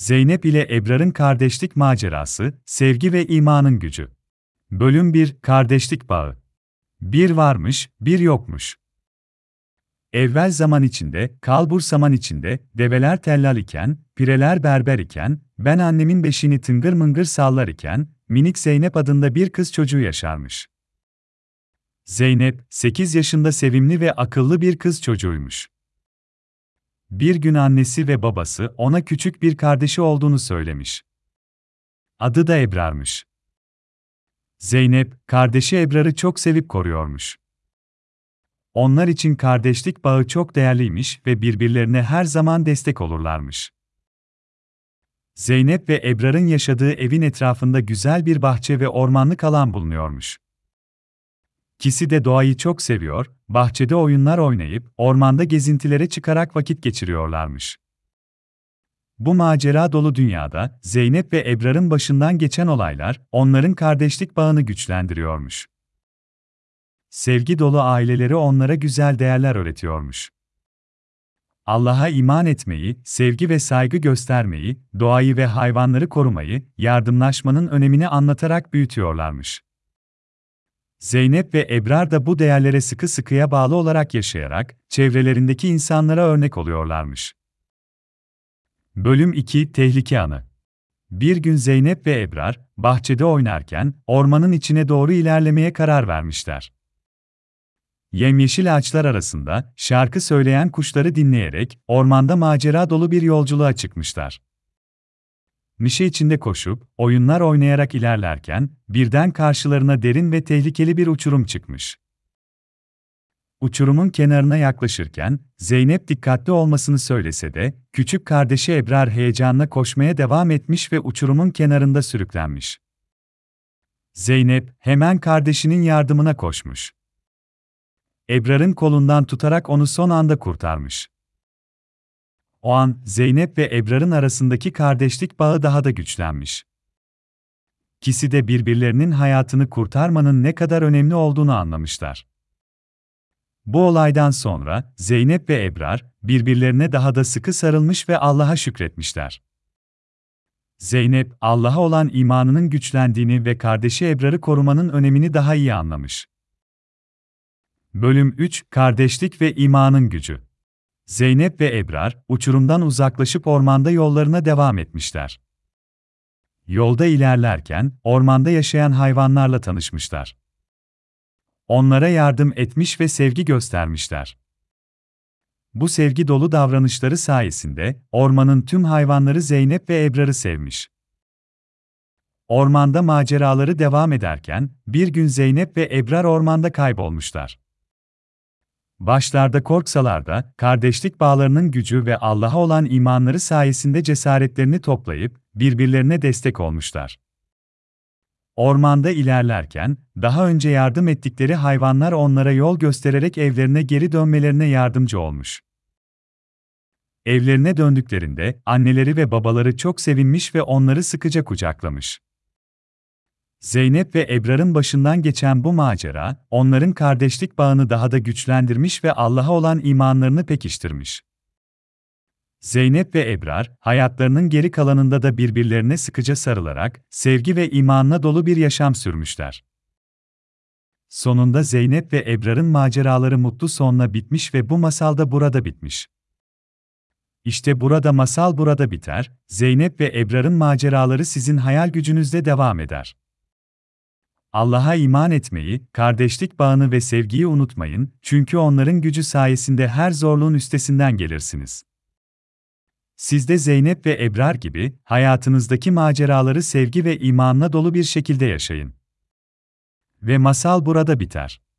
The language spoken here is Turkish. Zeynep ile Ebrar'ın kardeşlik macerası, sevgi ve imanın gücü. Bölüm 1, kardeşlik bağı. Bir varmış, bir yokmuş. Evvel zaman içinde, kalbur saman içinde, develer tellal iken, pireler berber iken, ben annemin beşiğini tıngır mıngır sallar iken, minik Zeynep adında bir kız çocuğu yaşarmış. Zeynep, 8 yaşında sevimli ve akıllı bir kız çocuğuymuş. Bir gün annesi ve babası ona küçük bir kardeşi olduğunu söylemiş. Adı da Ebrar'mış. Zeynep, kardeşi Ebrar'ı çok sevip koruyormuş. Onlar için kardeşlik bağı çok değerliymiş ve birbirlerine her zaman destek olurlarmış. Zeynep ve Ebrar'ın yaşadığı evin etrafında güzel bir bahçe ve ormanlık alan bulunuyormuş. İkisi de doğayı çok seviyor, bahçede oyunlar oynayıp, ormanda gezintilere çıkarak vakit geçiriyorlarmış. Bu macera dolu dünyada, Zeynep ve Ebrar'ın başından geçen olaylar, onların kardeşlik bağını güçlendiriyormuş. Sevgi dolu aileleri onlara güzel değerler öğretiyormuş. Allah'a iman etmeyi, sevgi ve saygı göstermeyi, doğayı ve hayvanları korumayı, yardımlaşmanın önemini anlatarak büyütüyorlarmış. Zeynep ve Ebrar da bu değerlere sıkı sıkıya bağlı olarak yaşayarak, çevrelerindeki insanlara örnek oluyorlarmış. Bölüm 2, tehlike anı. Bir gün Zeynep ve Ebrar, bahçede oynarken, ormanın içine doğru ilerlemeye karar vermişler. Yemyeşil ağaçlar arasında, şarkı söyleyen kuşları dinleyerek, ormanda macera dolu bir yolculuğa çıkmışlar. Neşe içinde koşup, oyunlar oynayarak ilerlerken, birden karşılarına derin ve tehlikeli bir uçurum çıkmış. Uçurumun kenarına yaklaşırken, Zeynep dikkatli olmasını söylese de, küçük kardeşi Ebrar heyecanla koşmaya devam etmiş ve uçurumun kenarında sürüklenmiş. Zeynep, hemen kardeşinin yardımına koşmuş. Ebrar'ın kolundan tutarak onu son anda kurtarmış. O an, Zeynep ve Ebrar'ın arasındaki kardeşlik bağı daha da güçlenmiş. İkisi de birbirlerinin hayatını kurtarmanın ne kadar önemli olduğunu anlamışlar. Bu olaydan sonra, Zeynep ve Ebrar, birbirlerine daha da sıkı sarılmış ve Allah'a şükretmişler. Zeynep, Allah'a olan imanının güçlendiğini ve kardeşi Ebrar'ı korumanın önemini daha iyi anlamış. Bölüm 3, kardeşlik ve imanın gücü. Zeynep ve Ebrar, uçurumdan uzaklaşıp ormanda yollarına devam etmişler. Yolda ilerlerken, ormanda yaşayan hayvanlarla tanışmışlar. Onlara yardım etmiş ve sevgi göstermişler. Bu sevgi dolu davranışları sayesinde, ormanın tüm hayvanları Zeynep ve Ebrar'ı sevmiş. Ormanda maceraları devam ederken, bir gün Zeynep ve Ebrar ormanda kaybolmuşlar. Başlarda korksalar da, kardeşlik bağlarının gücü ve Allah'a olan imanları sayesinde cesaretlerini toplayıp, birbirlerine destek olmuşlar. Ormanda ilerlerken, daha önce yardım ettikleri hayvanlar onlara yol göstererek evlerine geri dönmelerine yardımcı olmuş. Evlerine döndüklerinde, anneleri ve babaları çok sevinmiş ve onları sıkıca kucaklamış. Zeynep ve Ebrar'ın başından geçen bu macera, onların kardeşlik bağını daha da güçlendirmiş ve Allah'a olan imanlarını pekiştirmiş. Zeynep ve Ebrar, hayatlarının geri kalanında da birbirlerine sıkıca sarılarak, sevgi ve imanla dolu bir yaşam sürmüşler. Sonunda Zeynep ve Ebrar'ın maceraları mutlu sonla bitmiş ve bu masal da burada bitmiş. İşte burada masal burada biter, Zeynep ve Ebrar'ın maceraları sizin hayal gücünüzde devam eder. Allah'a iman etmeyi, kardeşlik bağını ve sevgiyi unutmayın, çünkü onların gücü sayesinde her zorluğun üstesinden gelirsiniz. Siz de Zeynep ve Ebrar gibi, hayatınızdaki maceraları sevgi ve imanla dolu bir şekilde yaşayın. Ve masal burada biter.